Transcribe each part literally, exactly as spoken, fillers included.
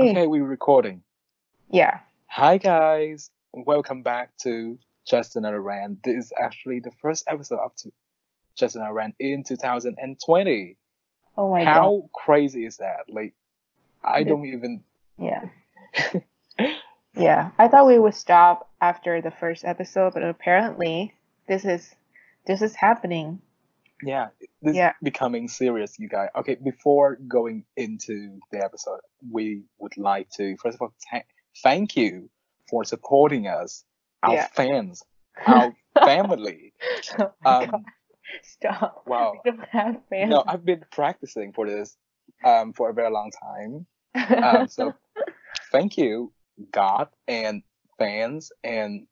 Okay. Okay, we're recording. Yeah. Hi, guys. Welcome back to Just Another Rand. This is actually the first episode of Just Another Rand in two thousand twenty. Oh, my How God. How crazy is that? Like, I don't even... Yeah. Yeah. I thought we would stop after the first episode, but apparently this is this is happening. Yeah, this yeah. is becoming serious, you guys. Okay, before going into the episode, we would like to, first of all, ta- thank you for supporting us, our yeah. fans, our family. Oh my um, God. Stop. Wow. We don't have fans. No, I've been practicing for this um, for a very long time. Um, so thank you, God, and fans, and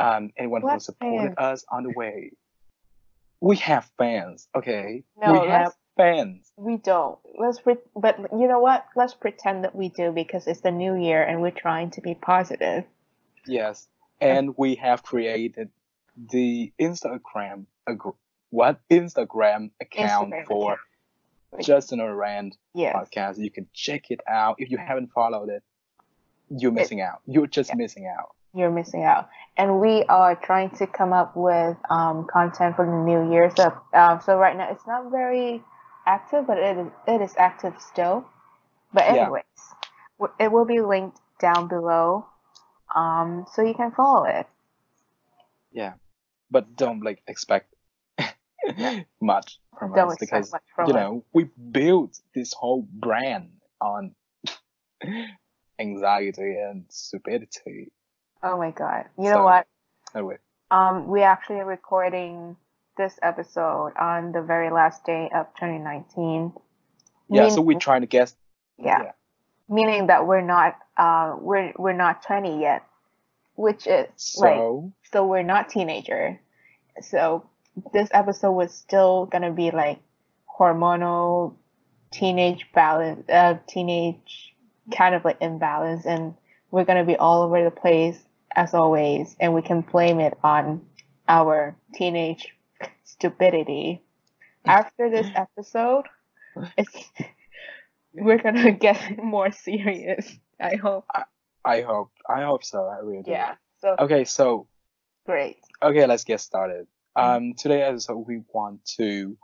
um, anyone what who supported fans? Us on the way. We have fans, okay? No, we have fans. We don't. Let's, pre- but you know what? Let's pretend that we do because it's the new year and we're trying to be positive. Yes, and we have created the Instagram, ag- what Instagram account Instagram for account. Just Another Rand yes. podcast. You can check it out. If you haven't followed it, you're missing it, out. You're just yeah. missing out. You're missing out, and we are trying to come up with um, content for the new year. So, um, so right now it's not very active, but it is, it is active still. But anyways, yeah. it will be linked down below, um, so you can follow it. Yeah, but don't like expect much from don't us because much from you us. Know we built this whole brand on anxiety and stupidity. Oh my God. You so, know what? Anyway. Um, we actually are recording this episode on the very last day of twenty nineteen. Yeah, meaning, so we're trying to guess. Yeah. yeah. Meaning that we're not uh we're we're not twenty yet, which is so, like so we're not teenager. So this episode was still going to be like hormonal teenage balance uh teenage kind of like imbalance, and we're going to be all over the place as always, and we can blame it on our teenage stupidity. After this episode, it's, we're going to get more serious, I hope. I, I hope. I hope so. I really do. Yeah. So, okay, so. Great. Okay, let's get started. Um, today episode, we want to,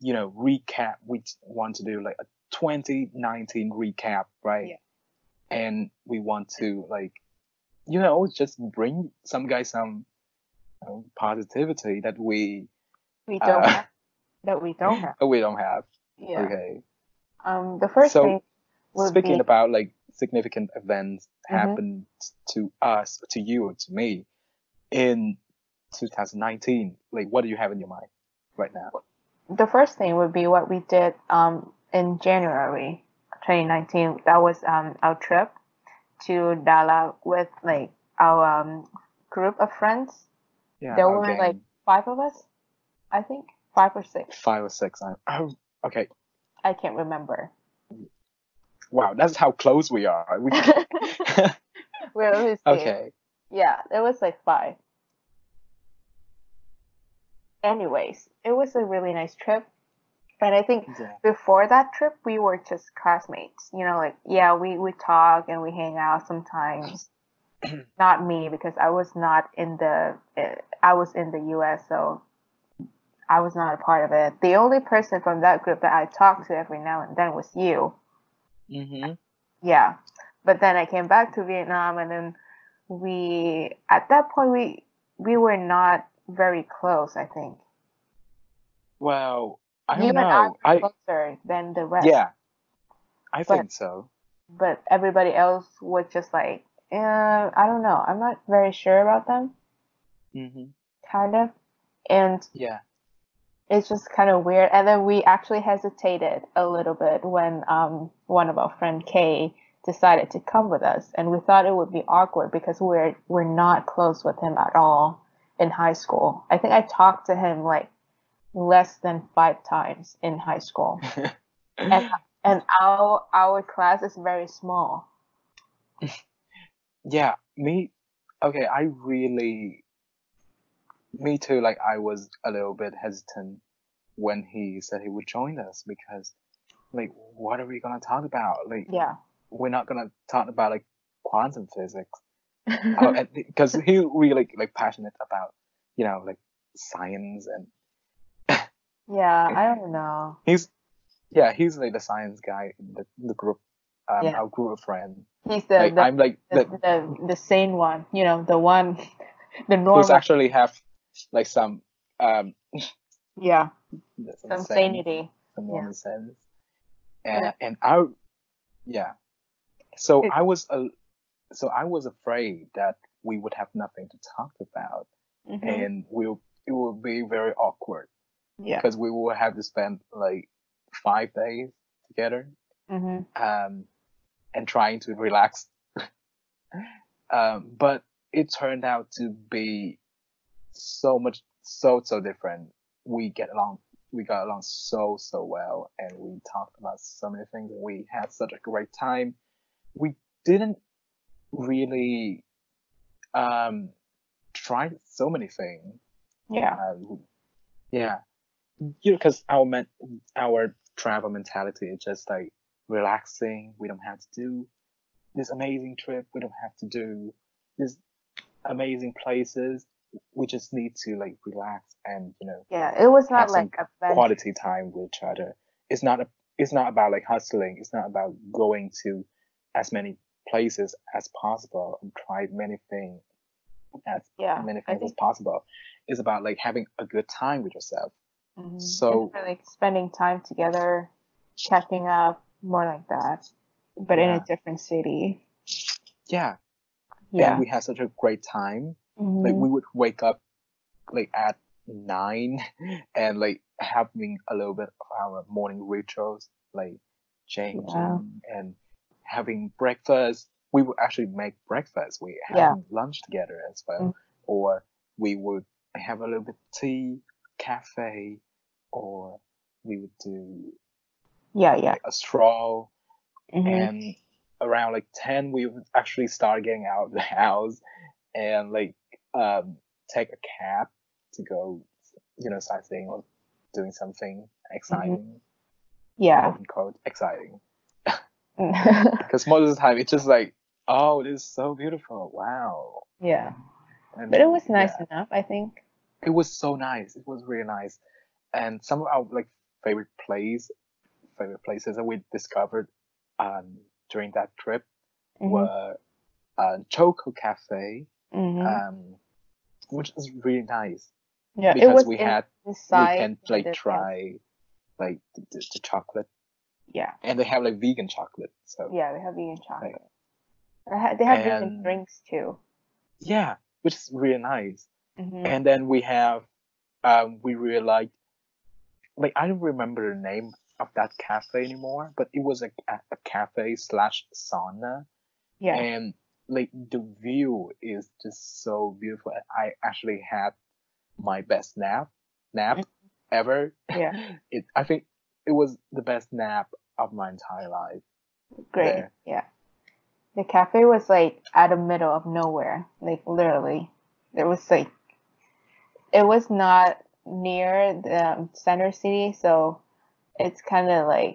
you know, recap. We want to do like a twenty nineteen recap, right? Yeah. And we want to, like, you know, just bring some guys some you know, positivity that we we don't uh, have. that we don't have. That we don't have. Yeah. Okay. Um, the first so, thing. So speaking be... about like significant events mm-hmm. happened to us, to you, or to me in twenty nineteen. Like, what do you have in your mind right now? The first thing would be what we did um in January. twenty nineteen, that was um our trip to Dalat with like our um group of friends. Yeah, there were gang. Like five of us, I think five or six. Five or six. I, oh, okay. I can't remember. Wow, that's how close we are. We well, let me see. Okay. Yeah, there was like five. Anyways, it was a really nice trip. But I think yeah. before that trip, we were just classmates. You know, like, yeah, we, we talk and we hang out sometimes. Not me, because I was not in the, I was in the U S, so I was not a part of it. The only person from that group that I talked to every now and then was you. Mm-hmm. Yeah. But then I came back to Vietnam, and then we, at that point, we, we were not very close, I think. Wow. I don't know. I was closer than the rest. Yeah, I but, think so. But everybody else was just like, eh, I don't know. I'm not very sure about them. Mm-hmm. Kind of. And yeah, it's just kind of weird. And then we actually hesitated a little bit when um one of our friend Kay decided to come with us, and we thought it would be awkward because we're we're not close with him at all in high school. I think I talked to him like less than five times in high school. and and our our class is very small. Yeah, me okay, I really me too, like I was a little bit hesitant when he said he would join us because like what are we gonna talk about? Like yeah. we're not going to talk about like quantum physics, because here we like like passionate about, you know, like science and yeah, I don't know. He's yeah, he's like the science guy in the, the group. Um, yeah. Our group of friends. He's the like, the, I'm like the, the, the the sane one, you know, the one, the normal. Who's actually have like some um. Yeah. Some, some sanity. Some normal yeah. sense. And yeah. and I, yeah. So it, I was a, so I was afraid that we would have nothing to talk about, mm-hmm. and we'll it will be very awkward. Yeah. Because we will have to spend like five days together. Mm-hmm. Um. And trying to relax. um, but it turned out to be so much, so, so different. We get along, we got along so, so well. And we talked about so many things. We had such a great time. We didn't really um, try so many things. Yeah. Um, yeah. You know, because our, men- our travel mentality is just like, relaxing, we don't have to do this amazing trip, we don't have to do these amazing places, we just need to like relax and, you know, yeah, it was not like a quality time with each other. It's not a, it's not about like hustling, it's not about going to as many places as possible and try many things as yeah, many things as possible. It's about like having a good time with yourself. Mm-hmm. So for, like spending time together, catching up. More like that, but yeah. in a different city. Yeah. Yeah. And we had such a great time. Mm-hmm. Like we would wake up like at nine and like having a little bit of our morning rituals, like changing yeah. and having breakfast. We would actually make breakfast. We had yeah. lunch together as well. Mm-hmm. Or we would have a little bit of tea, cafe, or we would do Yeah, yeah. Like a stroll, mm-hmm. and around like ten, we would actually start getting out of the house and like um, take a cab to go, you know, sightseeing or doing something exciting. Mm-hmm. Yeah, quote unquote, exciting. Because most of the time it's just like, oh, this is so beautiful, wow. Yeah, and, but it was nice yeah. enough, I think. It was so nice. It was really nice, and some of our like favorite plays. favorite places that we discovered um, during that trip mm-hmm. were uh, Choco Cafe, mm-hmm. um, which is really nice. Yeah, because it was we had we can like try like the, the, the chocolate. Yeah, and they have like vegan chocolate. So yeah, they have vegan chocolate. Like, they have and, vegan drinks too. Yeah, which is really nice. Mm-hmm. And then we have um, we really liked like I don't remember the name of that cafe anymore, but it was a, a cafe slash sauna. Yeah. And like the view is just so beautiful. I actually had my best nap nap ever. Yeah. It I think it was the best nap of my entire life. Great. There. Yeah. The cafe was like out of middle of nowhere. Like literally. There was like it was not near the center city, so it's kind of like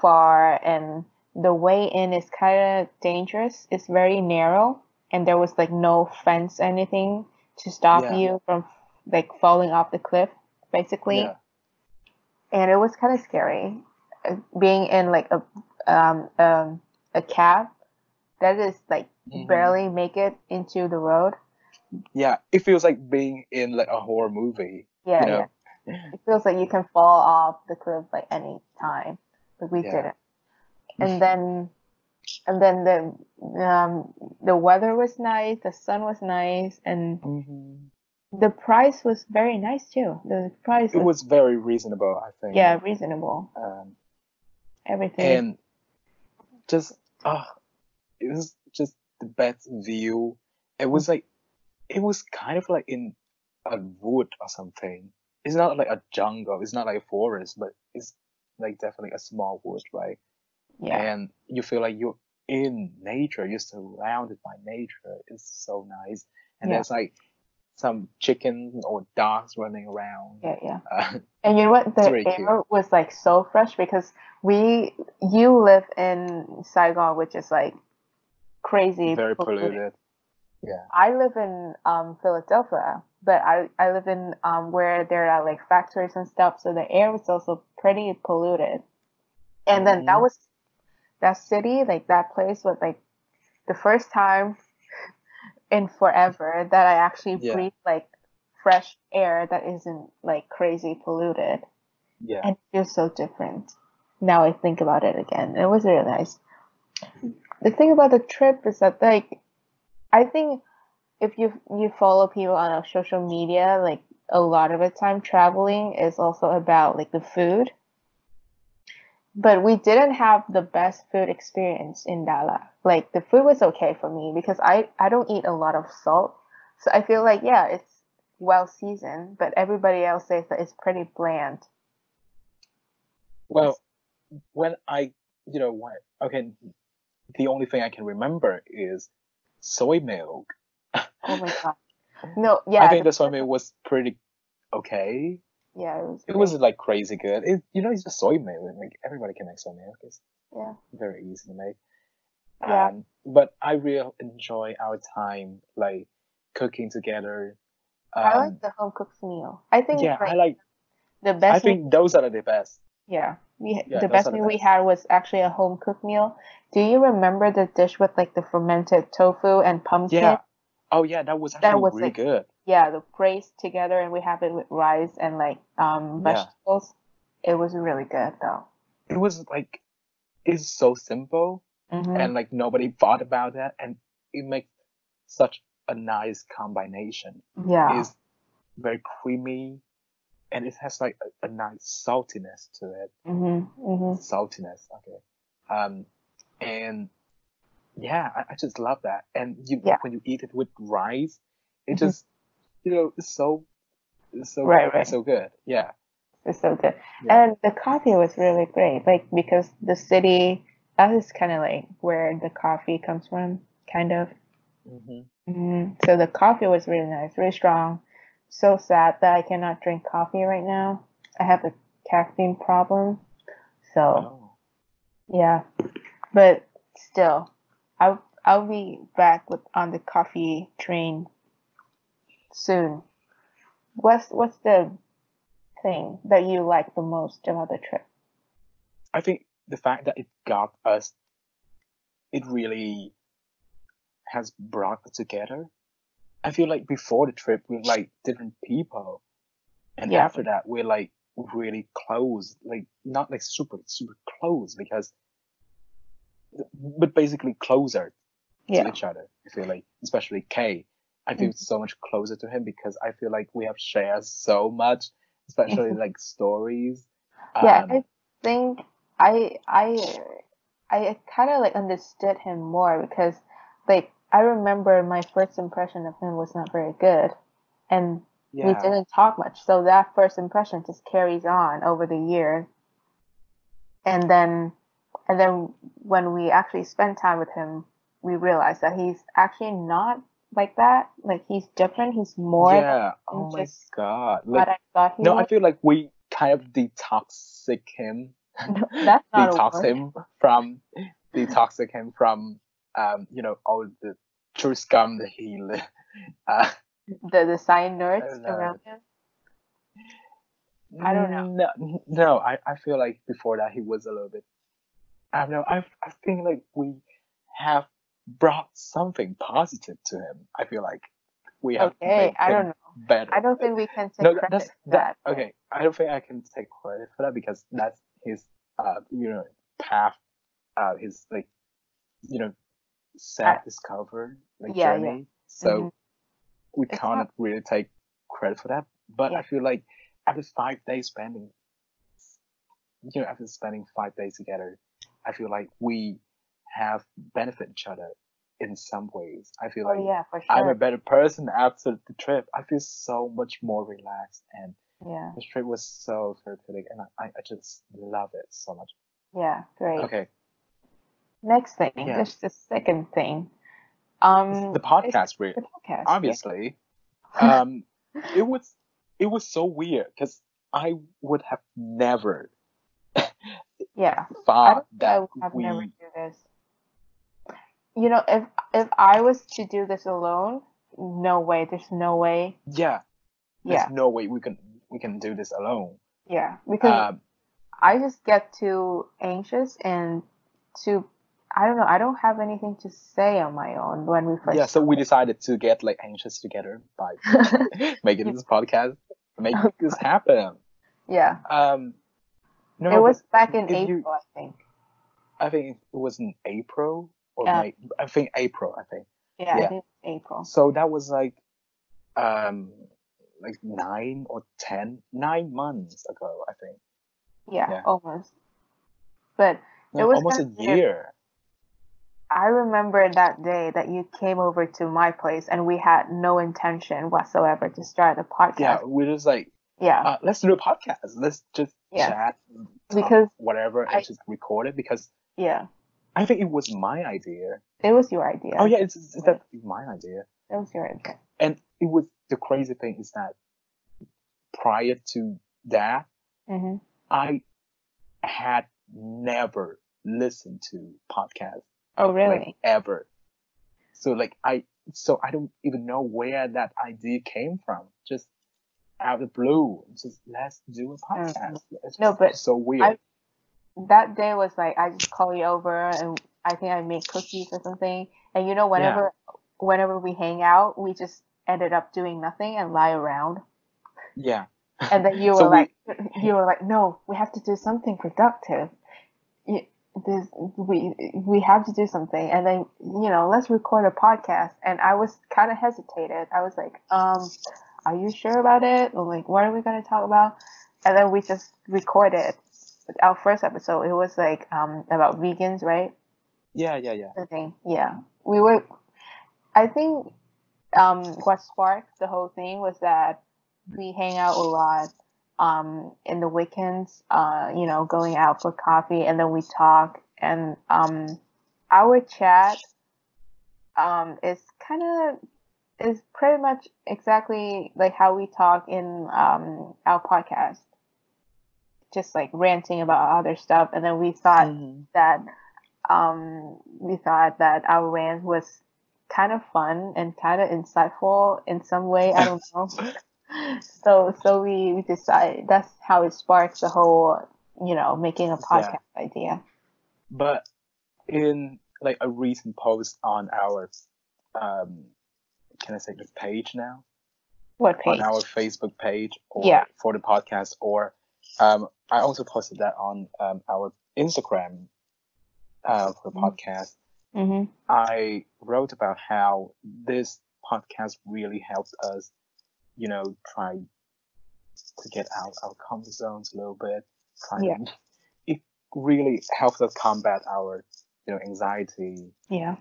far, and the way in is kind of dangerous. It's very narrow, and there was like no fence, anything to stop yeah. you from like falling off the cliff, basically. Yeah. And it was kind of scary, being in like a um, um a cab that is like mm-hmm. barely make it into the road. Yeah, it feels like being in like a horror movie. Yeah. You know? Yeah. It feels like you can fall off the cliff like any time, but we yeah. didn't. And then, and then the um the weather was nice, the sun was nice, and mm-hmm. the price was very nice too. The price it was, was very reasonable, I think. Yeah, reasonable. Um, everything and just ah, oh, it was just the best view. It was like it was kind of like in a wood or something. It's not like a jungle, it's not like a forest, but it's like definitely a small wood, right? Yeah. And you feel like you're in nature, you're surrounded by nature. It's so nice. And yeah. there's like some chickens or dogs running around. Yeah, yeah. Uh, and you know what? The air cute. was like so fresh because we, you live in Saigon, which is like crazy. Very polluted. polluted. Yeah. I live in um, Philadelphia, but I, I live in um, where there are like factories and stuff. So the air was also pretty polluted. And then mm-hmm. that was, that city, like that place was like the first time in forever that I actually yeah. breathe like fresh air that isn't like crazy polluted. Yeah. And it feels so different. Now I think about it again. It was really nice. The thing about the trip is that like, I think if you you follow people on our social media, like a lot of the time traveling is also about like the food. But we didn't have the best food experience in Dalat. Like the food was okay for me because I, I don't eat a lot of salt. So I feel like, yeah, it's well seasoned, but everybody else says that it's pretty bland. Well, when I, you know, when, okay, the only thing I can remember is soy milk. Oh my God. No, yeah. I think the soy milk was pretty okay. Yeah, it was. It was like crazy good. It, you know, it's just soy milk. Like everybody can make soy milk. It's yeah, very easy to make. Yeah. Um, but I really enjoy our time like cooking together. Um, I like the home cooked meal. I think yeah, like, I like the best. I think those are the best. Yeah, we yeah, the best meal the best. we had was actually a home cooked meal. Do you remember the dish with like the fermented tofu and pumpkin? Yeah. Oh yeah, that was actually that was, really like, good. Yeah, the braised together, and we have it with rice and like um, vegetables. Yeah. It was really good though. It was like, it's so simple, mm-hmm. and like nobody thought about that, and it makes such a nice combination. Yeah, it's very creamy, and it has like a, a nice saltiness to it. Mm-hmm. Mm-hmm. Saltiness, okay. Um, and yeah, I, I just love that. And you, yeah. when you eat it with rice, it mm-hmm. just You know, it's so, it's so, right, good. Right. It's so good. Yeah, it's so good. Yeah. And the coffee was really great, like because the city, that is kind of like where the coffee comes from, kind of. Mm-hmm. Mm-hmm. So the coffee was really nice, really strong. So sad that I cannot drink coffee right now. I have a caffeine problem, so oh. yeah. But still, I'll I'll be back with on the coffee train. Soon. What's what's the thing that you like the most about the trip? I think the fact that it got us, it really has brought us together. I feel like before the trip we're like different people, and yeah. after that we're like really close, like not like super super close because, but basically closer yeah. to each other. I feel like, especially Kay. I feel mm-hmm. so much closer to him because I feel like we have shared so much, especially like stories. Um, yeah, I think I I I kind of like understood him more because like I remember my first impression of him was not very good, and yeah. we didn't talk much. So that first impression just carries on over the year, and then and then when we actually spend time with him, we realize that he's actually not. Like that, like he's different. He's more. Yeah. Oh my God. Like, what I thought he no, was. I feel like we kind of detoxic him. No, that's not detox a word. him from detoxic him from um you know all the true scum that he uh, the the science nerds around him. I don't know. No, no. I, I feel like before that he was a little bit. I don't know. I I think like we have. Brought something positive to him. I feel like we have okay, made I don't know. better. I don't think we can take no, credit that's, for that. that. Okay, I don't think I can take credit for that because that's his, uh, you know, path, uh, his like, you know, self-discovery like yeah, journey. Yeah. So mm-hmm. we it's can't not... really take credit for that. But yeah. I feel like after five days spending, you know, after spending five days together, I feel like we. Have benefit each other in some ways. I feel like oh, yeah, for sure. I'm a better person after the trip. I feel so much more relaxed, and yeah. the trip was so therapeutic, and I, I just love it so much. Yeah, great. Okay. Next thing, yeah. there's the second thing. Um, the podcast, the podcast obviously. Um, it was it was so weird because I would have never. Yeah. Thought I that I would have we... never do this. You know, if if I was to do this alone, no way. There's no way. Yeah. There's yeah. no way we can we can do this alone. Yeah, because um, I just get too anxious and too. I don't know. I don't have anything to say on my own when we first. Yeah, so we decided to get like anxious together by making this podcast, make oh, this happen. Yeah. Um, no, it was back in April, you, I think. I think it was in April or yeah. May, I think April. I think. Yeah, yeah. I think it was April. So that was like, um, like nine or ten, nine months ago, I think. Yeah, yeah. almost. But it yeah, was almost a year. I remember that day that you came over to my place and we had no intention whatsoever to start a podcast. Yeah, we just like, yeah, uh, let's do a podcast. Let's just yeah. chat, because whatever, I, and just record it because yeah, I think it was my idea. It was your idea. Oh yeah, it's, it's that my idea. It was your idea. And it was the crazy thing is that prior to that, mm-hmm. I had never listened to podcasts. Oh really? Like, ever. So like I, so I don't even know where that idea came from. Just out of the blue, just let's do a podcast. Mm. It's no, but so weird. I, that day was like I just call you over and I think I made cookies or something. And you know, whenever yeah. whenever we hang out, we just ended up doing nothing and lie around. Yeah. And then you so were we, like, you were like, no, we have to do something productive. You, This, we we have to do something, and then you know let's record a podcast. And I was kind of hesitated. I was like, um, are you sure about it? Or like, what are we gonna talk about? And then we just recorded our first episode. It was like um about vegans, right? Yeah, yeah, yeah. I think yeah, we were. I think um what sparked the whole thing was that we hang out a lot. Um, in the weekends, uh, you know, going out for coffee, and then we talk, and um, our chat um, is kind of is pretty much exactly like how we talk in um, our podcast, just like ranting about other stuff. And then we thought mm-hmm. that um, we thought that our rant was kind of fun and kind of insightful in some way. I don't know. So so we decided that's how it sparked the whole, you know, making a podcast yeah. idea. But in like a recent post on our, um, can I say the page now? What page? On our Facebook page or yeah. for the podcast, or um, I also posted that on um, our Instagram uh, for the podcast. Mm-hmm. I wrote about how this podcast really helped us, you know, try to get out our comfort zones a little bit. Try yeah. to, it really helps us combat our, you know, anxiety. Yeah.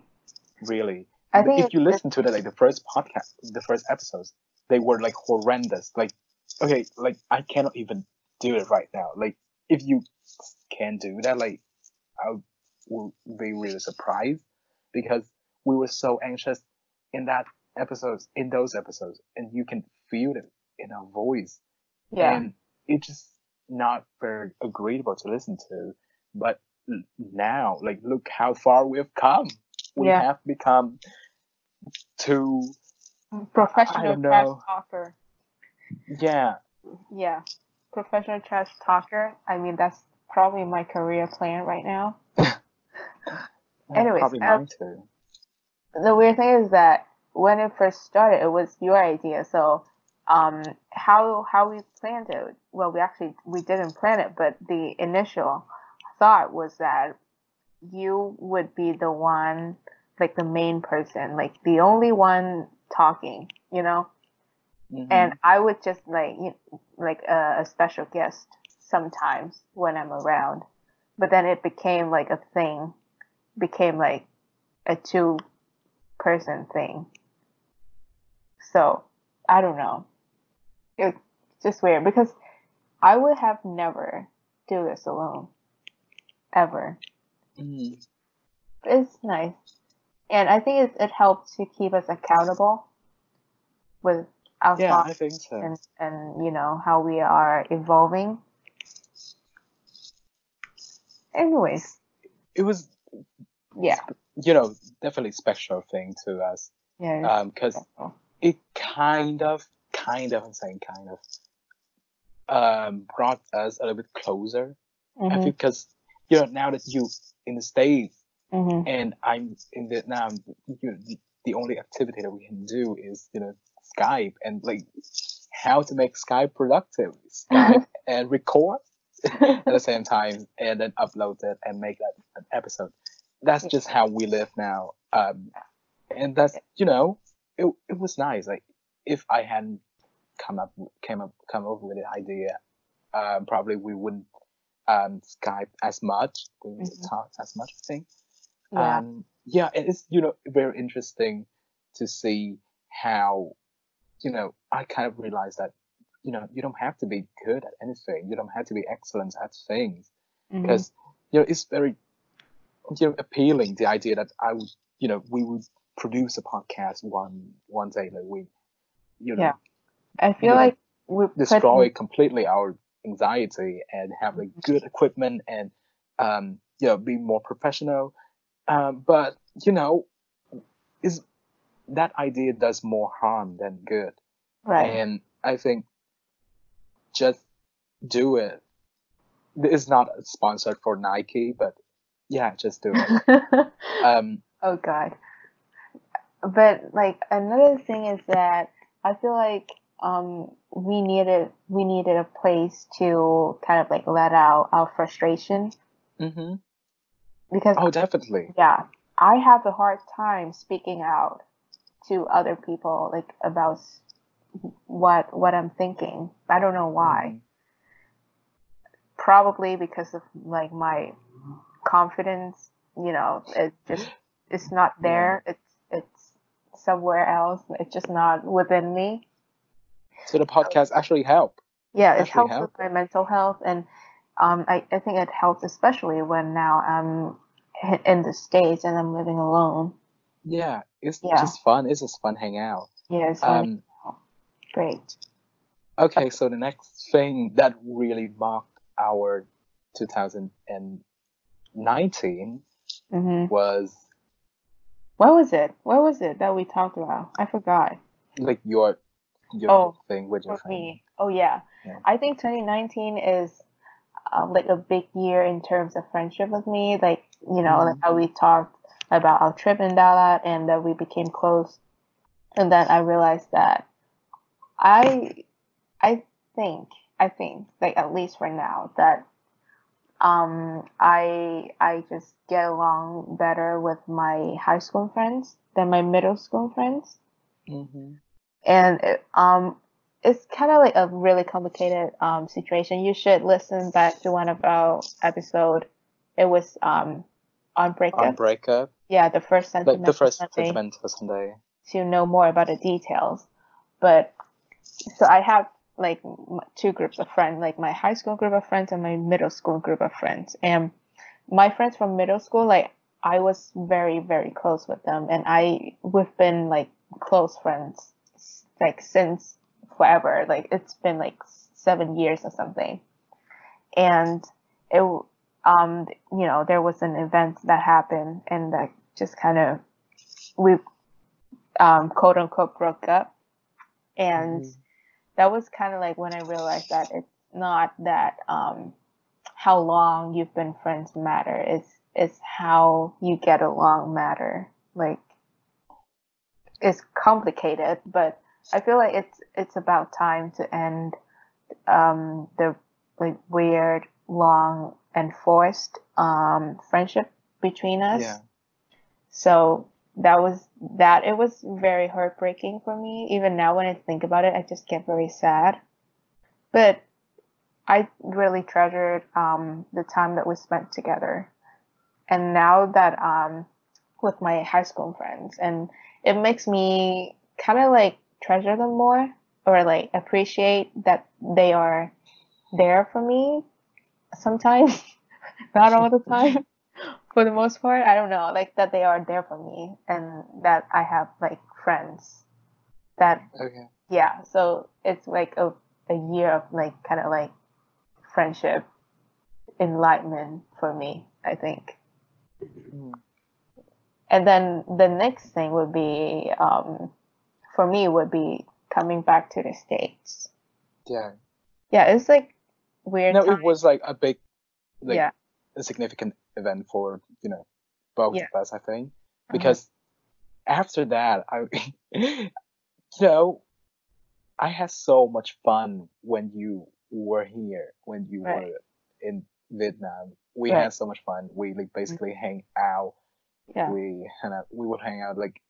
Really. I think if you listen to the, like, the first podcast, the first episodes, they were, like, horrendous. Like, okay, like, I cannot even do it right now. Like, if you can do that, like, I will be really surprised because we were so anxious in that episodes, in those episodes, and you can feel it in our voice, yeah. and it's just not very agreeable to listen to. But now, like, look how far we've come. We yeah. have become two professional trash talker. Yeah. Yeah, professional trash talker. I mean, that's probably my career plan right now. Anyways, probably mine too. The weird thing is that when it first started, it was your idea. So, um, how how we planned it? Well, we actually we didn't plan it, but the initial thought was that you would be the one, like the main person, like the only one talking, you know. Mm-hmm. And I would just like you know, like a, a special guest sometimes when I'm around. But then it became like a thing, became like a two person thing. So, I don't know. It's just weird because I would have never do this alone. Ever. Mm. It's nice. And I think it, it helped to keep us accountable with our yeah, thoughts I think so. and, and, you know, how we are evolving. Anyways. It was, yeah, you know, definitely a special thing to us. Yeah. Because um, it kind of, kind of, I'm saying kind of, um, brought us a little bit closer. Mm-hmm. I think because, you know, now that you in the States, mm-hmm. and I'm in Vietnam, you know, the, the only activity that we can do is, you know, Skype and like how to make Skype productive. Skype and record at the same time and then upload it and make that an episode. That's just how we live now. Um, and that's, you know, it it was nice. Like if I hadn't come up, came up, come over with an idea, um, probably we wouldn't um, Skype as much, we wouldn't mm-hmm. talk as much, I think. Yeah. Um, yeah, it's, you know, very interesting to see how, you know, I kind of realized that, you know, you don't have to be good at anything. You don't have to be excellent at things. Because, mm-hmm. you know, it's very, you know, appealing, the idea that I would, you know, we would produce a podcast one one day a week. You know, yeah. I feel like we destroy putting... completely our anxiety and have like good equipment and, um, you know, be more professional. Um, but, you know, is that idea does more harm than good. Right. And I think just do it. It's not sponsored for Nike, but yeah, just do it. um, oh, God. But, like, another thing is that I feel like um, we needed we needed a place to kind of, like, let out our frustration. Mm-hmm. Because oh, definitely. Yeah, I have a hard time speaking out to other people like about what what I'm thinking. I don't know why. Mm. Probably because of like my confidence. You know, it just it's not there. Yeah. It's it's somewhere else. It's just not within me. So the podcast so, actually help. Yeah, actually it helps help. with my mental health and. Um, I, I think it helps, especially when now I'm in the States and I'm living alone. Yeah, it's yeah. just fun. It's just fun hangout. Yeah, it's fun. Um, Great. Okay, so the next thing that really marked our twenty nineteen mm-hmm. was... What was it? What was it that we talked about? I forgot. Like your, your oh, thing with your friend. Oh, yeah. yeah. I think twenty nineteen is... Um, like a big year in terms of friendship with me, like, you know, mm-hmm. like how we talked about our trip in Dalat and that uh, we became close. And then I realized that I I think I think like at least for now that um I I just get along better with my high school friends than my middle school friends. Mm-hmm. And it, um it's kind of like a really complicated um, situation. You should listen back to one of our episode. It was um, on breakup. On breakup. Yeah, the first sentiment. Like the first sentiment of Sunday. To know more about the details, but so I have like two groups of friends, like my high school group of friends and my middle school group of friends. And my friends from middle school, like I was very very close with them, and I we've been like close friends like since. Forever, like it's been like seven years or something, and it um you know there was an event that happened and like just kind of we um quote unquote broke up, and mm-hmm. that was kind of like when I realized that it's not that um how long you've been friends matter, it's it's how you get along matter. Like it's complicated, but I feel like it's it's about time to end um, the like weird, long, and forced um, friendship between us. Yeah. So that was that. It was very heartbreaking for me. Even now, when I think about it, I just get very sad. But I really treasured um, the time that we spent together. And now that um, with my high school friends, and it makes me kind of like. Treasure them more, or like appreciate that they are there for me sometimes not all the time for the most part. I don't know, like that they are there for me and that I have like friends that okay. Yeah, so it's like a a year of like kind of like friendship, enlightenment for me, I think. Mm. And then the next thing would be, um, for me, would be coming back to the States. Yeah. Yeah, it's like weird. No, time. It was like a big, like yeah. a significant event for, you know, both yeah. of us, I think. Because mm-hmm. after that, I, you know, I had so much fun when you were here, when you right. were in Vietnam. We right. had so much fun. We like basically mm-hmm. hang out. Yeah. We hang out, we would hang out like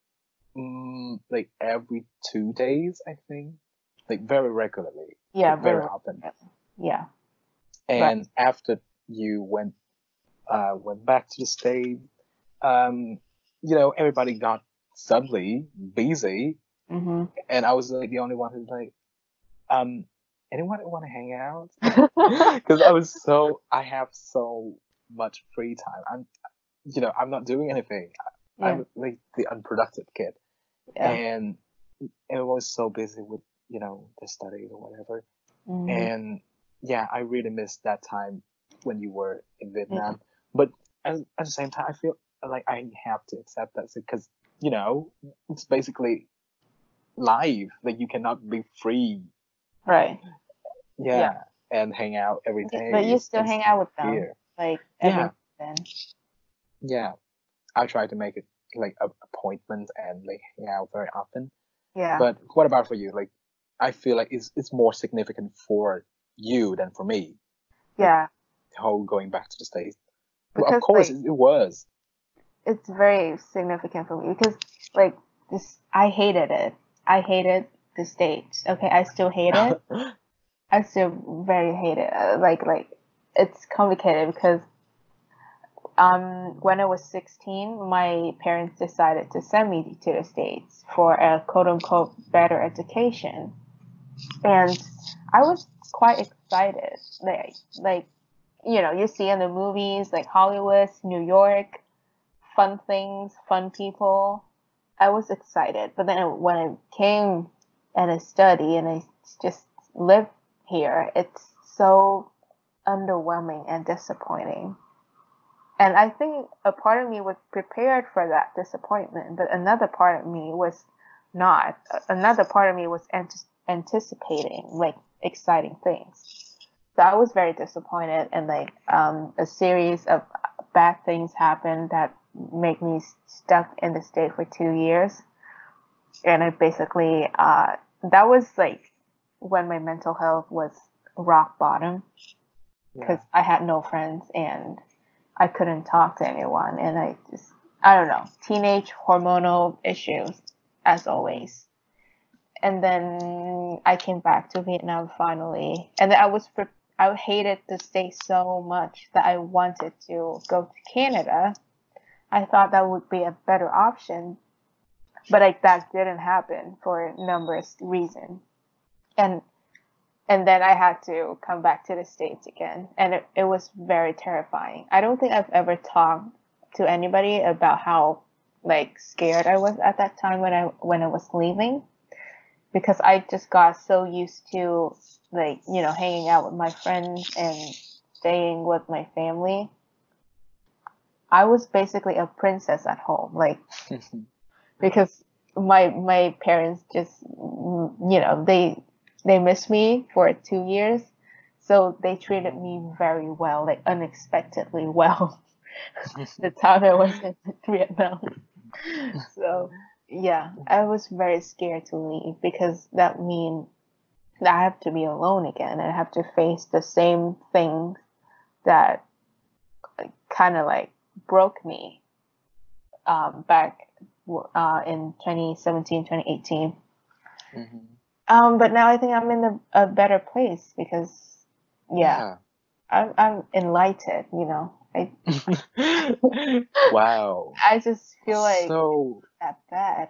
mm, like every two days, I think, like very regularly. Yeah, like, very, very often. Yeah. And right. after you went uh, went back to the States, um, you know, everybody got suddenly busy, mm-hmm. and I was like the only one who's like, um, anyone want to hang out? Because I was so I have so much free time. I'm. You know, I'm not doing anything. Yeah. I'm like the unproductive kid, yeah. and everyone was so busy with, you know, the studies or whatever. Mm. And yeah, I really missed that time when you were in Vietnam. Yeah. But at, at the same time, I feel like I have to accept that because, you know, it's basically life. Like you cannot be free, right? Yeah, yeah. and hang out every day. But you still hang out with them, here. Like every yeah. Yeah, I try to make it like a appointment and like hang out very often. Yeah. But what about for you? Like, I feel like it's it's more significant for you than for me. Yeah. Like, the whole going back to the States. Because, well, of course, like, it, it was. It's very significant for me because, like, this I hated it. I hated the States. Okay, I still hate it. I still very hate it. Like, like it's complicated because. Um, when I was sixteen, my parents decided to send me to the States for a quote-unquote better education, and I was quite excited. Like, like, you know, you see in the movies, like Hollywood, New York, fun things, fun people. I was excited, but then when I came and I study and I just live here, it's so underwhelming and disappointing. And I think a part of me was prepared for that disappointment, but another part of me was not. Another part of me was ant- anticipating, like, exciting things. So I was very disappointed, and, like, um, a series of bad things happened that make me stuck in the state for two years. And I basically, uh, that was, like, when my mental health was rock bottom, because yeah. I had no friends, and I couldn't talk to anyone, and I just, I don't know, teenage hormonal issues, as always. And then I came back to Vietnam finally, and then I was, I hated the state so much that I wanted to go to Canada. I thought that would be a better option, but like that didn't happen for numerous reasons. And And then I had to come back to the States again. And it, it was very terrifying. I don't think I've ever talked to anybody about how, like, scared I was at that time when I when I was leaving. Because I just got so used to, like, you know, hanging out with my friends and staying with my family. I was basically a princess at home. Like, because my my parents just, you know, they... They missed me for two years, so they treated me very well, like unexpectedly well, the time I was in Vietnam. So, yeah, I was very scared to leave because that means that I have to be alone again, and I have to face the same things that kind of like broke me um, back uh, in twenty seventeen, twenty eighteen. Mm-hmm. Um, but now I think I'm in the, a better place because, yeah, yeah. I'm, I'm enlightened, you know. I, wow. I just feel like so... it's that bad.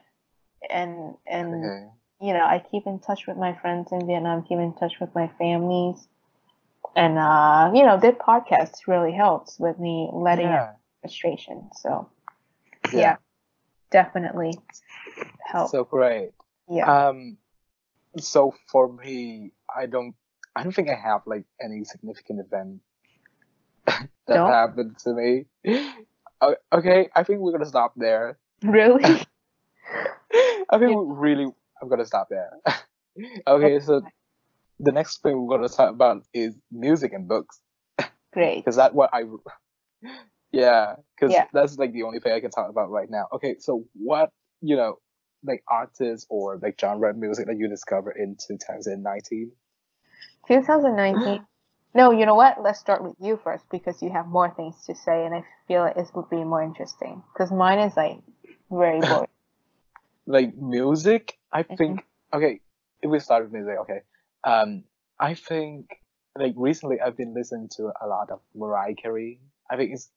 And, and okay. you know, I keep in touch with my friends in Vietnam, keep in touch with my families. And, uh, you know, their podcast really helps with me letting yeah. out frustration. So, yeah. yeah, definitely helps. So great. Yeah. Um, So for me, I don't, I don't think I have like any significant event that no. happened to me. Okay, I think we're gonna stop there. Really? I think yeah. we really, I'm gonna stop there. Okay, so the next thing we're gonna talk about is music and books. Great. Because that's what I, yeah, because yeah. that's like the only thing I can talk about right now. Okay, so what, you know, like artists or like genre of music that you discovered in two thousand nineteen? two thousand nineteen? No, you know what? Let's start with you first because you have more things to say and I feel like it would be more interesting because mine is like very boring. Like music? I mm-hmm. think, okay, if we start with music, okay. Um, I think like recently I've been listening to a lot of Mariah Carey. I think it's,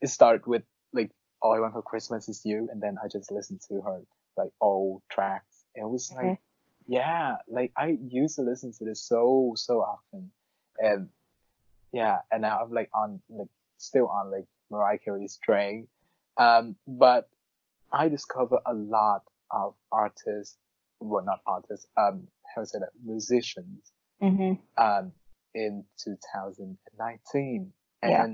it started with like All I Want for Christmas Is You, and then I just listened to her like old tracks. It was like, mm-hmm. yeah, like I used to listen to this so so often, and yeah, and now I'm like on like still on like Mariah Carey's train, um, but I discover a lot of artists, well not artists, um, how to say that, musicians, mm-hmm. um, in two thousand nineteen, and yeah.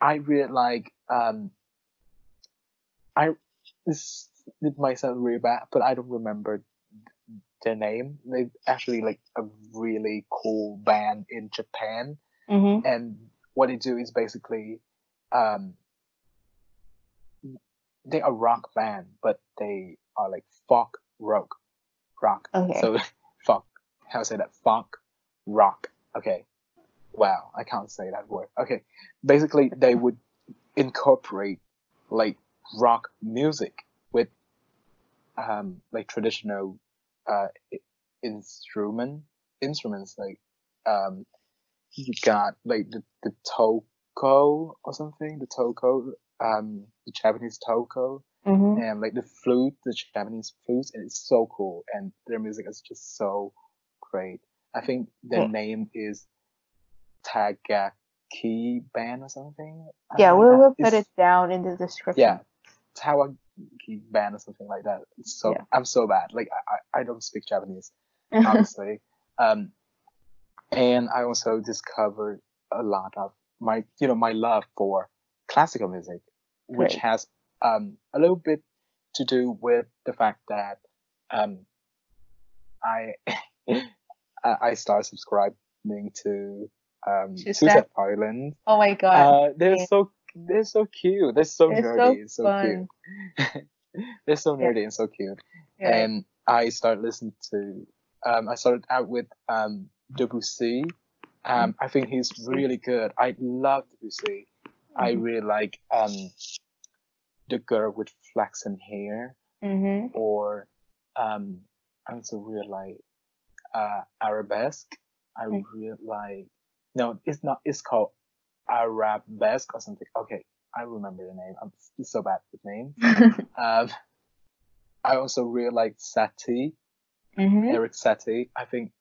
I really like um, I this. It might sound really bad, but I don't remember their name. They're actually like a really cool band in Japan, mm-hmm. and what they do is basically, um, they are a rock band, but they are like folk rock, rock. Okay. So folk, how to say that? Folk rock. Okay. Wow, I can't say that word. Okay. Basically, they would incorporate like rock music with um like traditional uh instrument instruments like um you got like the, the toko or something, the toko, um the Japanese toko, mm-hmm. and like the flute, the Japanese flute, and it's so cool and their music is just so great. I think their yeah. name is Tagaki Band or something. Yeah, we'll, we'll put it down in the description. Yeah, Tagaki Band or something like that. So yeah. I'm so bad. Like I, I don't speak Japanese, honestly. um, and I also discovered a lot of my, you know, my love for classical music, which Great. has um a little bit to do with the fact that um I I started subscribing to um TwoSet Violin. Oh my god! Uh, they're yeah. so. They're so cute. They're so They're nerdy so and so cute. They're so nerdy yeah. and so cute. Yeah. And I started listening to, um, I started out with um, Debussy. Um, I think he's really good. I love Debussy. Mm-hmm. I really like um, The Girl with Flaxen Hair. Mm-hmm. Or um, I also really like uh, Arabesque. I mm-hmm. really like, no, it's not, it's called Arabesque or something. Okay, I remember the name. I'm so bad with names. um, I also really like Satie, mm-hmm. Eric Satie. I think,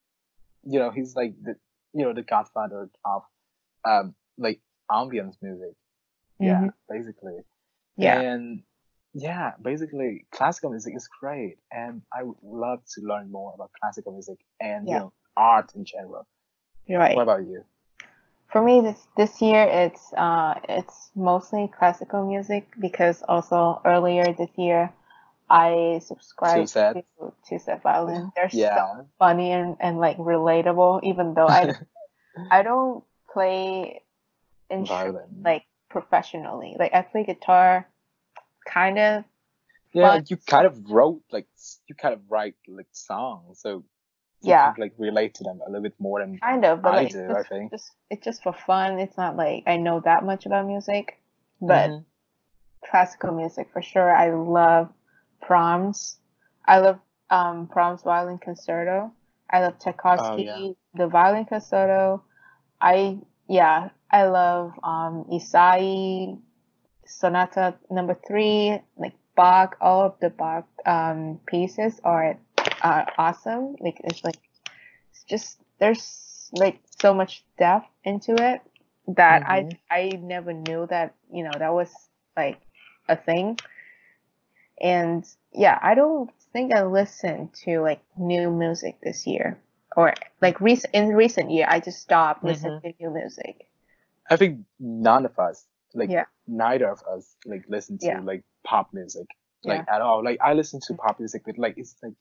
you know, he's like the, you know, the godfather of, um, like ambience music. Mm-hmm. Yeah, basically. Yeah. And yeah, basically, classical music is great, and I would love to learn more about classical music and yeah. you know, art in general. You're right. What about you? For me, this this year it's uh it's mostly classical music because also earlier this year I subscribed to TwoSet Violin. They're yeah. so funny and, and like relatable, even though I I don't play instrument like professionally. Like I play guitar, kind of. Yeah, but you kind of wrote like you kind of write like songs, so. You yeah, can, like relate to them a little bit more than kind of, but I like, do. Just, I think just, it's just for fun. It's not like I know that much about music, but mm-hmm. classical music for sure. I love Brahms. I love um, Brahms Violin Concerto. I love Tchaikovsky, oh, yeah. the Violin Concerto. I yeah, I love um, Isai, Sonata Number Three, like Bach. All of the Bach um, pieces are. Uh, awesome. Like it's like it's just there's like so much depth into it that mm-hmm. I I never knew that, you know, that was like a thing. And yeah, I don't think I listened to like new music this year, or like recent in recent year. I just stopped listening mm-hmm. to new music. I think none of us, like yeah. neither of us, like listen to yeah. like pop music, like yeah. at all. Like I listen to pop music, but like it's like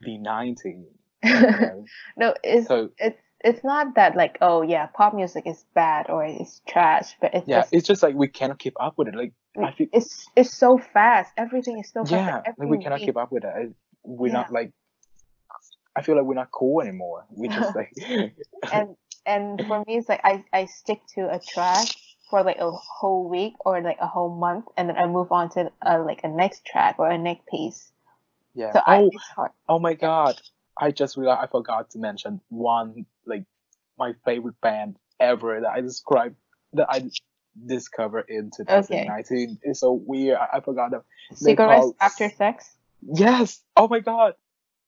the nineties. You know? No, it's so, it's it's not that like oh yeah, pop music is bad or it's trash, but it's yeah, just, it's just like we cannot keep up with it. Like I feel, it's it's so fast. Everything is so fast. Yeah, like, like we cannot week. keep up with it. We're yeah. not like I feel like we're not cool anymore. We just like and and for me it's like I I stick to a track for like a whole week or like a whole month, and then I move on to a, like a next track or a next piece. Yeah. So oh, I, oh my god. I just realized I forgot to mention one, like my favorite band ever that I described that I discovered in twenty nineteen. Okay. It's so weird. I, I forgot them. Cigarettes called... After Sex? Yes. Oh my god.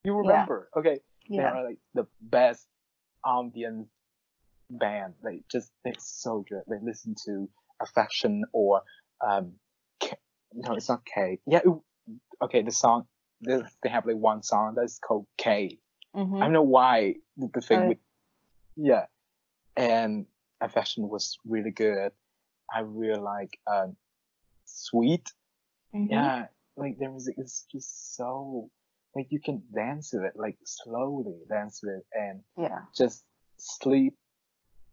You remember. Yeah. Okay. Yeah. They are like the best ambient band. Like just they're so good. They listen to Affection or um K- no, it's not K. Yeah. It... Okay, the song they have like one song that's called K. Mm-hmm. I don't know why the thing uh, with yeah, and Affection was really good. I really like um, Sweet. Mm-hmm. Yeah, like their music is just so like you can dance with it, like slowly dance with it, and yeah, just sleep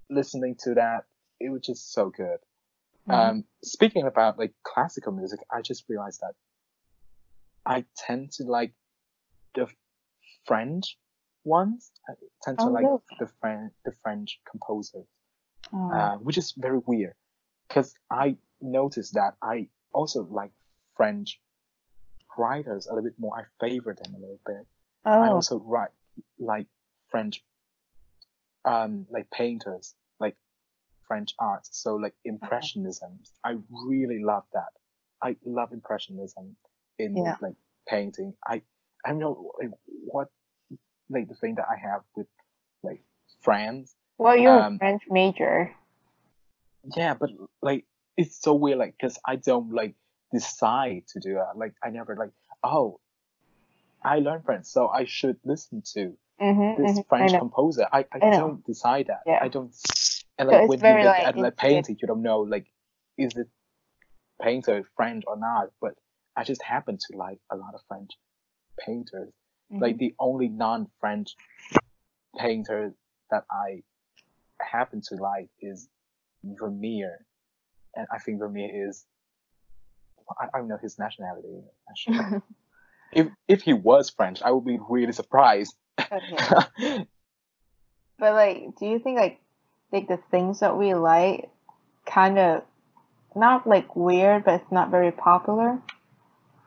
listening to that. It was just so good. Mm-hmm. Um, speaking about like classical music, I just realized that I tend to like the French ones. I tend to oh, like really? the French the French composers, oh. uh, which is very weird because I noticed that I also like French writers a little bit more. I favor them a little bit. Oh. I also write like French, um, like painters, like French art. So like Impressionism, okay. I really love that. I love Impressionism. In yeah. like painting, I I don't know like, what like the thing that I have with like France. Well, you're um, a French major. Yeah, but like it's so weird, like because I don't like decide to do that. Like I never like oh, I learned French, so I should listen to mm-hmm, this mm-hmm, French I composer. I I, I don't decide that. Yeah. I don't. And like so when you look like, at like painting, you don't know like is it painter French or not, but. I just happen to like a lot of French painters. Mm-hmm. Like the only non-French painter that I happen to like is Vermeer, and I think Vermeer is I, I don't know his nationality. Actually. if if he was French, I would be really surprised. Okay. But like, do you think like like the things that we like kind of not like weird, but it's not very popular?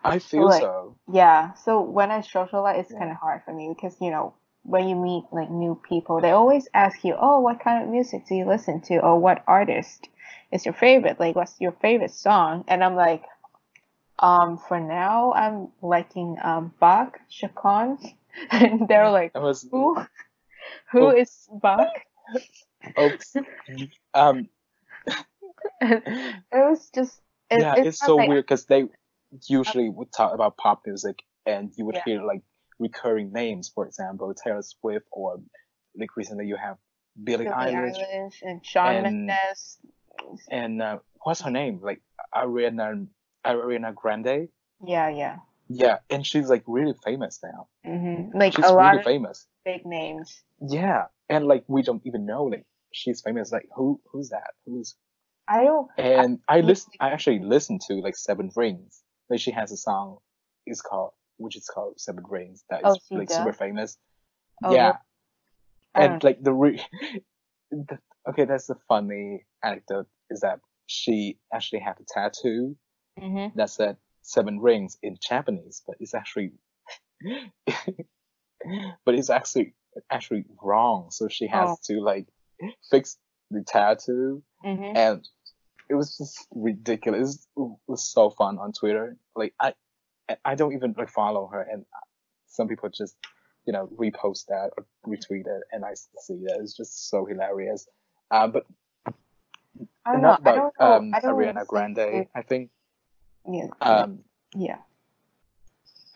I feel like, so. Yeah. So when I socialize, it's yeah. kind of hard for me because, you know, when you meet like new people, they always ask you, oh, what kind of music do you listen to? Or what artist is your favorite? Like, what's your favorite song? And I'm like, um, for now, I'm liking um, Bach, Chacon. And they're like, was, who? Who oops. is Bach? Oops. um. It was just... It, yeah, it's, it's so like, weird because they... usually would talk about pop music and you would yeah. hear like recurring names, for example Taylor Swift, or like recently you have Billie, Billie Eilish, Eilish and Shawn Mendes and uh, what's her name, like Ariana Ariana Grande. Yeah, yeah, yeah, and she's like really famous now. Mm-hmm. Like she's a lot really of famous big names. Yeah, and like we don't even know like she's famous. Like who who's that? Who's I don't. And I, I listen. I actually listen to like Seven Rings. Like she has a song, is called which is called Seven Rings that is oh, like does? super famous. Oh, yeah, and like the, re- the okay, that's a funny anecdote is that she actually had a tattoo mm-hmm. that said Seven Rings in Japanese, but it's actually, but it's actually actually wrong. So she has oh. to like fix the tattoo mm-hmm. and. It was just ridiculous. It was so fun on Twitter. Like I, I don't even like follow her, and some people just, you know, repost that or retweet it, and I see that it's just so hilarious. Uh, but enough about um, Ariana Grande. I think. Yeah. Um, yeah.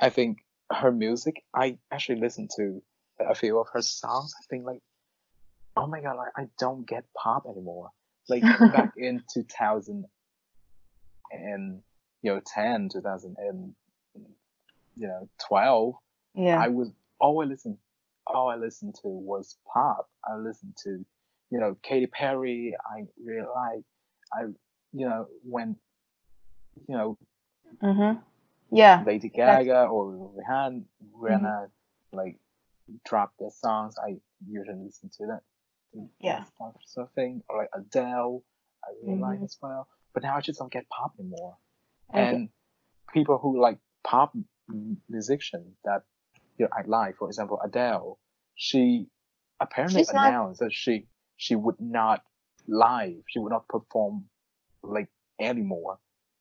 I think her music, I actually listened to a few of her songs. I think like, oh my god, like, I don't get pop anymore. Like back in two thousand and you know ten, two thousand and you know twelve, yeah, I was all I listened, all I listened to was pop. I listened to you know Katy Perry. I really like I you know when you know. Mm-hmm. Yeah, Lady Gaga that's... or Rihanna, Rihanna mm-hmm. like drop their songs. I usually listen to that. Yeah, sort of thing. Or like Adele, I really mm-hmm. like as well. But now I just don't get pop anymore. Okay. And people who like pop musicians that you know I like, for example, Adele. She apparently She's announced not... that she she would not live. She would not perform like anymore.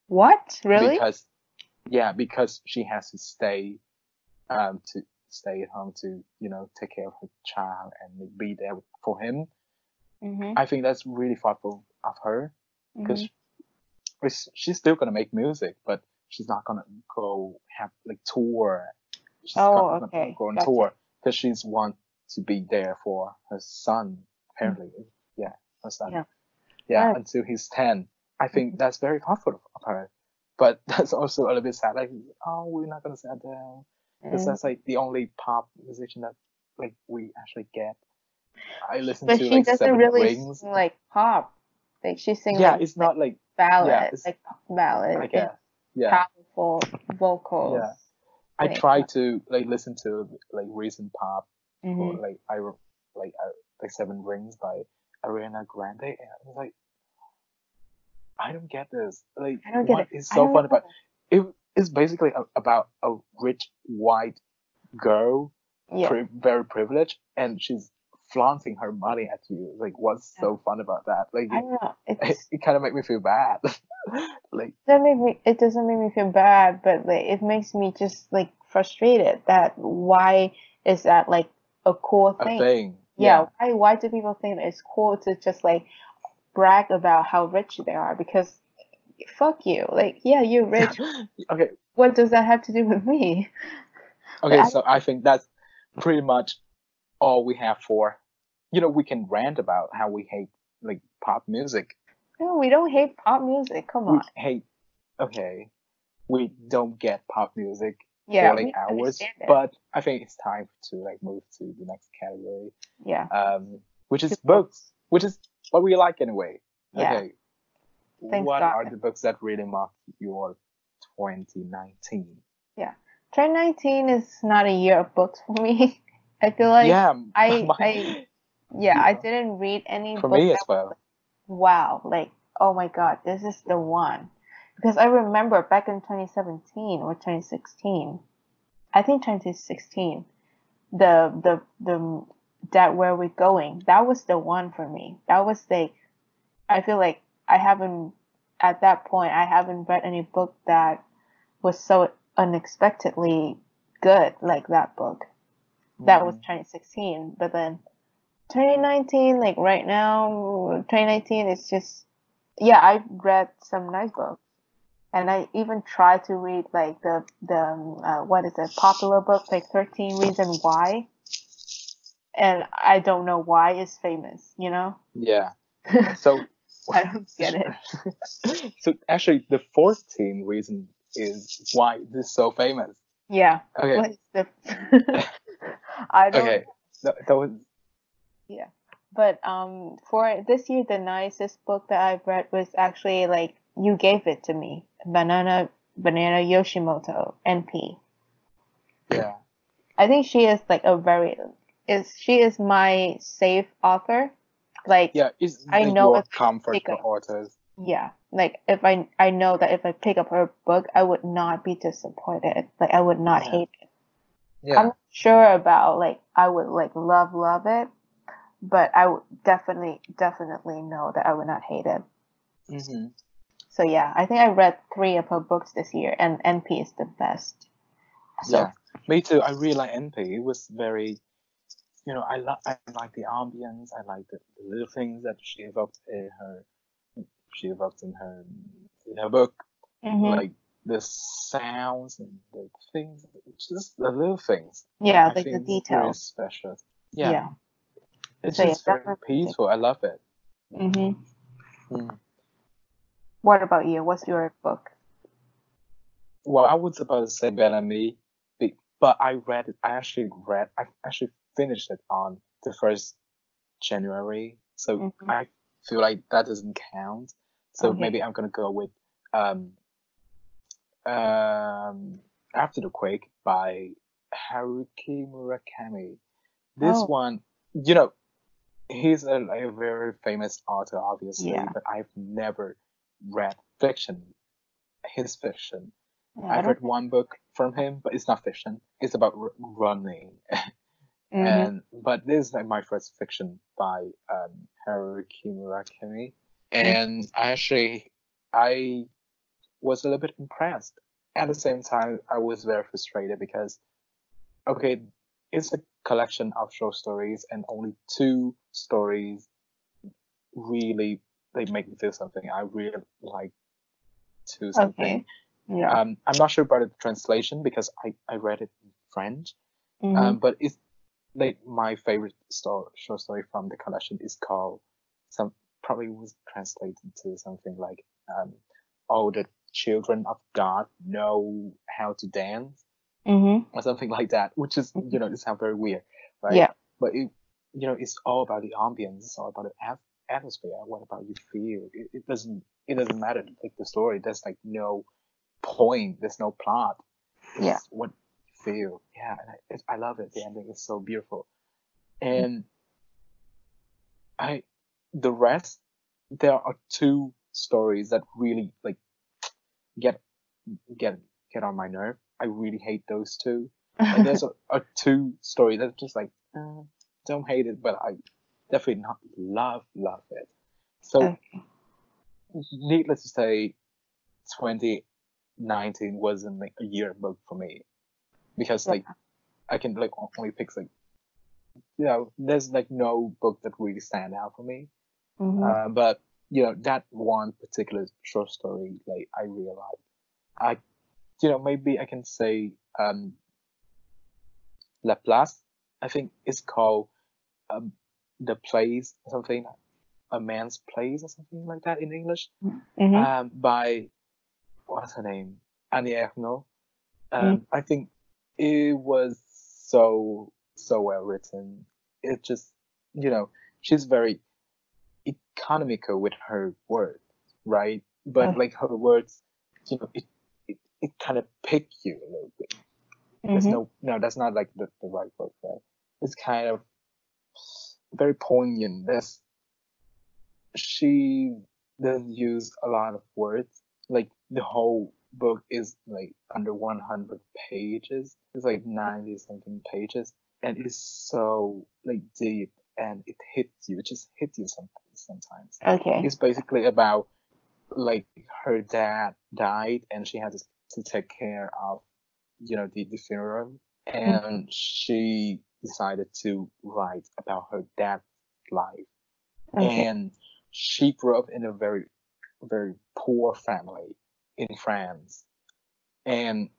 What? Really? Because Yeah, because she has to stay, um, to stay at home to you know take care of her child and be there for him. Mm-hmm. I think that's really thoughtful of her, because mm-hmm. she's still gonna make music, but she's not gonna go have like tour. She's oh, not okay. gonna go on gotcha. tour because she's want to be there for her son. Apparently, mm-hmm. yeah, her son. Yeah, yeah right. Until he's ten. I think mm-hmm. that's very thoughtful of her. But that's also a little bit sad. Like, oh, we're not gonna sit down because mm. that's like the only pop musician that like we actually get. I listen but to like Seven really Rings. But she doesn't really sing like pop. Like she sings yeah, like, it's not like, like ballad, yeah, it's, like pop ballad. I guess. Yeah. Powerful vocals. Yeah. I like, try to like listen to like recent pop, mm-hmm. or like I like I, like Seven Rings by Ariana Grande, and I was like, I don't get this. Like, what is so fun about it? It's basically a, about a rich white girl, yeah. pri- very privileged, and she's flaunting her money at you. Like, what's yeah. so fun about that? Like, I don't know. It, it kind of makes me feel bad. Like, that make me. It doesn't make me feel bad, but like, it makes me just like frustrated. That why is that like a cool thing? A thing. Yeah. yeah. Why? Why do people think that it's cool to just like brag about how rich they are? Because fuck you, like yeah, you're rich. Okay, what does that have to do with me? Okay, I, so I think that's pretty much all we have for you know we can rant about how we hate like pop music. No, we don't hate pop music, come on. We hate okay we don't get pop music yeah, for like hours, but I think it's time to like move to the next category, yeah um which is books, which is what we like anyway. Yeah. Okay. Thanks, what doctor. Are the books that really mark your twenty nineteen? Yeah. twenty nineteen is not a year of books for me. I feel like yeah, I, my, I yeah, yeah, I didn't read any for books. For me as well. Like, wow. Like, oh my god, this is the one. Because I remember back in twenty seventeen or twenty sixteen, I think twenty sixteen, the the the That Where We're Going, that was the one for me. That was like, I feel like I haven't, at that point, I haven't read any book that was so unexpectedly good like that book. Mm-hmm. That was twenty sixteen, but then twenty nineteen, like right now, twenty nineteen is just, yeah, I've read some nice books. And I even tried to read like the, the um, uh, what is it, popular book, like thirteen Reasons Why. And I don't know why it's famous, you know? Yeah. So I don't get it. So actually the fourteenth reason is why this is so famous. Yeah. Okay. What is the I don't Okay. No, that was... Yeah. But um for this year the nicest book that I've read was actually like you gave it to me. Banana Banana Yoshimoto, N P Yeah. I think she is like a very Is she is my safe author, like yeah, it's I know it's comfort for authors. Yeah, like if I I know that if I pick up her book, I would not be disappointed. Like I would not yeah. hate it. Yeah. I'm not sure about like I would like love love it, but I would definitely definitely know that I would not hate it. Mm-hmm. So yeah, I think I read three of her books this year, and N P is the best. So. Yeah, me too. I really like N P. It was very. You know, I, lo- I like the ambience. I like the, the little things that she evoked in her, she evoked in her, in her book. Mm-hmm. Like the sounds and the things, just the little things. Yeah, like the details. Special. Yeah. yeah. It's so just yeah, very peaceful. I love it. Mm-hmm. Mm. What about you? What's your book? Well, I was about to say Bellamy, but I read it. I actually read. I actually finished it on the first January, so mm-hmm. I feel like that doesn't count. So okay. maybe I'm gonna go with um, um, After The Quake by Haruki Murakami. This oh. one, you know, he's a, a very famous author, obviously, yeah. but I've never read fiction. His fiction. Yeah, I've read one book from him, but it's not fiction. It's about r- running. mm-hmm. And but this is like my first fiction by um, Haruki Murakami, and I actually I was a little bit impressed. At the same time, I was very frustrated because, okay, it's a collection of short stories, and only two stories really they make me feel something. I really like to something. Okay. Yeah. Um, I'm not sure about the translation because I, I read it in French, mm-hmm. um, but it's like my favorite story, short story from the collection is called some probably was translated to something like um, "Oh, the children of God know how to dance" mm-hmm. or something like that, which is you know it sounds very weird, right? Yeah. But it, you know it's all about the ambience, it's all about the atmosphere, what about you feel? It, it doesn't it doesn't matter like the story. There's like no point, there's no plot, it's yeah what you feel. Yeah, and I, it, I love it. The ending is so beautiful, and I the rest there are two stories that really like get get get on my nerve. I really hate those two, and there's a, a two story that's just like uh, don't hate it, but I definitely not love love it. So okay. needless to say, twenty nineteen wasn't like a year book for me because yeah. like I can like only pick like you know there's like no book that really stand out for me mm-hmm. uh, but you know that one particular short story like I realized I you know maybe I can say um La Place, I think it's called um, The Place or something, A Man's Place or something like that in English mm-hmm. um by what's her name? Annie Ernaux. Um, mm-hmm. I think it was so, so well written. It just, you know, she's very economical with her words, right? But okay. like her words, you know, it, it, it kind of pick you a little bit. There's mm-hmm. no, no, that's not like the, the right word, right? It's kind of very poignant. There's, she doesn't use a lot of words. Like the whole book is like under one hundred pages. It's like ninety something pages, and it's so like deep, and it hits you. It just hits you sometimes. Okay. It's basically about like her dad died, and she had to take care of you know the, the funeral, and mm-hmm. she decided to write about her dad's life, okay. and she grew up in a very very poor family in France, and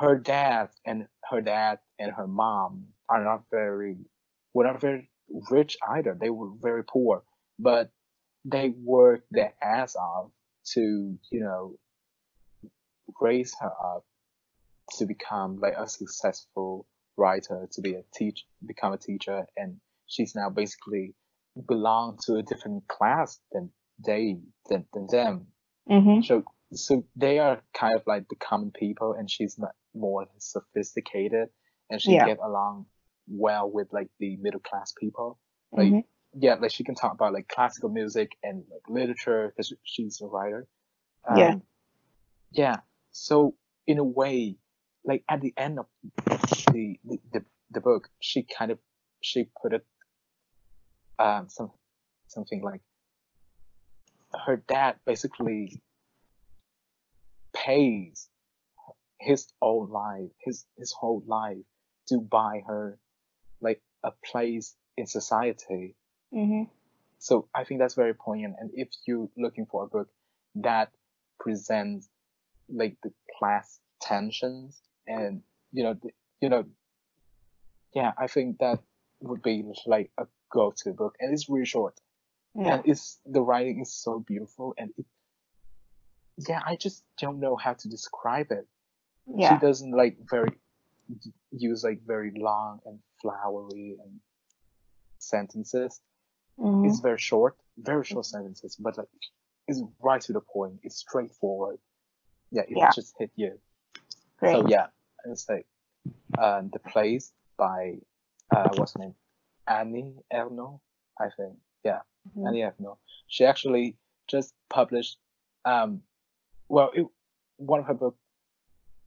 her dad and her dad and her mom are not very were not very rich either. They were very poor, but they worked their ass off to you know raise her up to become like a successful writer, to be a teach become a teacher, and she's now basically belong to a different class than they than, than them mm-hmm. so so they are kind of like the common people, and she's not more sophisticated, and she yeah. get along well with like the middle class people like mm-hmm. yeah like she can talk about like classical music and like literature because she's a writer um, yeah yeah so in a way like at the end of the the, the, the book she kind of she put it um some, something like her dad basically pays his own life, his his whole life, to buy her like a place in society. Mm-hmm. So I think that's very poignant. And if you're looking for a book that presents like the class tensions, and you know, you know, yeah, I think that would be like a go-to book, and it's really short, yeah. and it's the writing is so beautiful, and it, yeah, I just don't know how to describe it. Yeah. She doesn't like very use like very long and flowery and sentences. Mm-hmm. It's very short, very short mm-hmm. sentences, but like it's right to the point. It's straightforward. Yeah, it yeah. just hit you. Great. So yeah, it's like uh, The Place by uh, what's her name? Annie Ernaux, I think. Yeah, mm-hmm. Annie Ernaux. She actually just published. Um, well, it, one of her books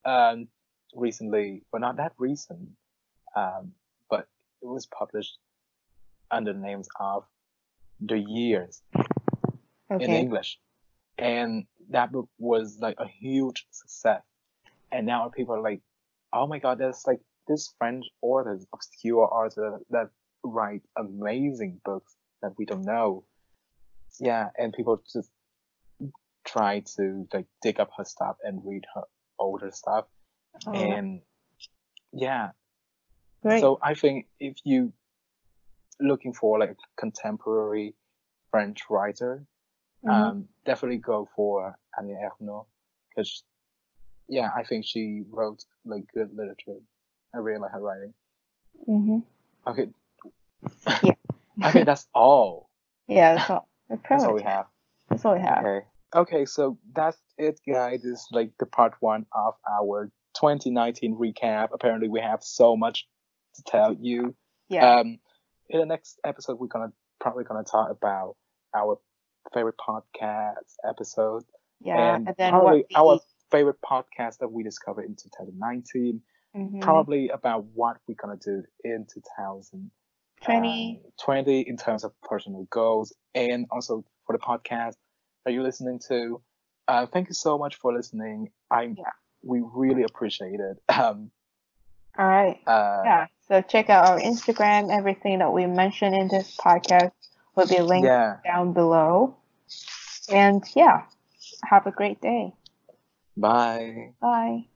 um, recently, well, not that recent, um, but it was published under the names of The Years okay. in English. And that book was like a huge success. And now people are like, oh my God, there's like this French author, obscure author that write amazing books that we don't know. Yeah, and people just try to like dig up her stuff and read her older stuff. Oh. And yeah. Great. So I think if you looking for like a contemporary French writer, mm-hmm. um, definitely go for Annie Ernaux, because yeah, I think she wrote like good literature. I really like her writing. Mm-hmm. Okay. Yeah. I think that's all. Yeah, that's all. That's all we have. That's all we have. Okay. Okay, so that's it, guys. This is like the part one of our twenty nineteen recap. Apparently, we have so much to tell you. Yeah. Um, in the next episode, we're gonna probably gonna talk about our favorite podcast episode. Yeah, and, and then probably what we... our favorite podcast that we discovered in twenty nineteen. Mm-hmm. Probably about what we're gonna do in twenty twenty in terms of personal goals, and also for the podcast. Are you listening to? Uh, thank you so much for listening. I yeah. we really appreciate it. Um, All right. Uh, yeah. So check out our Instagram. Everything that we mentioned in this podcast will be linked yeah. down below. And yeah, have a great day. Bye. Bye.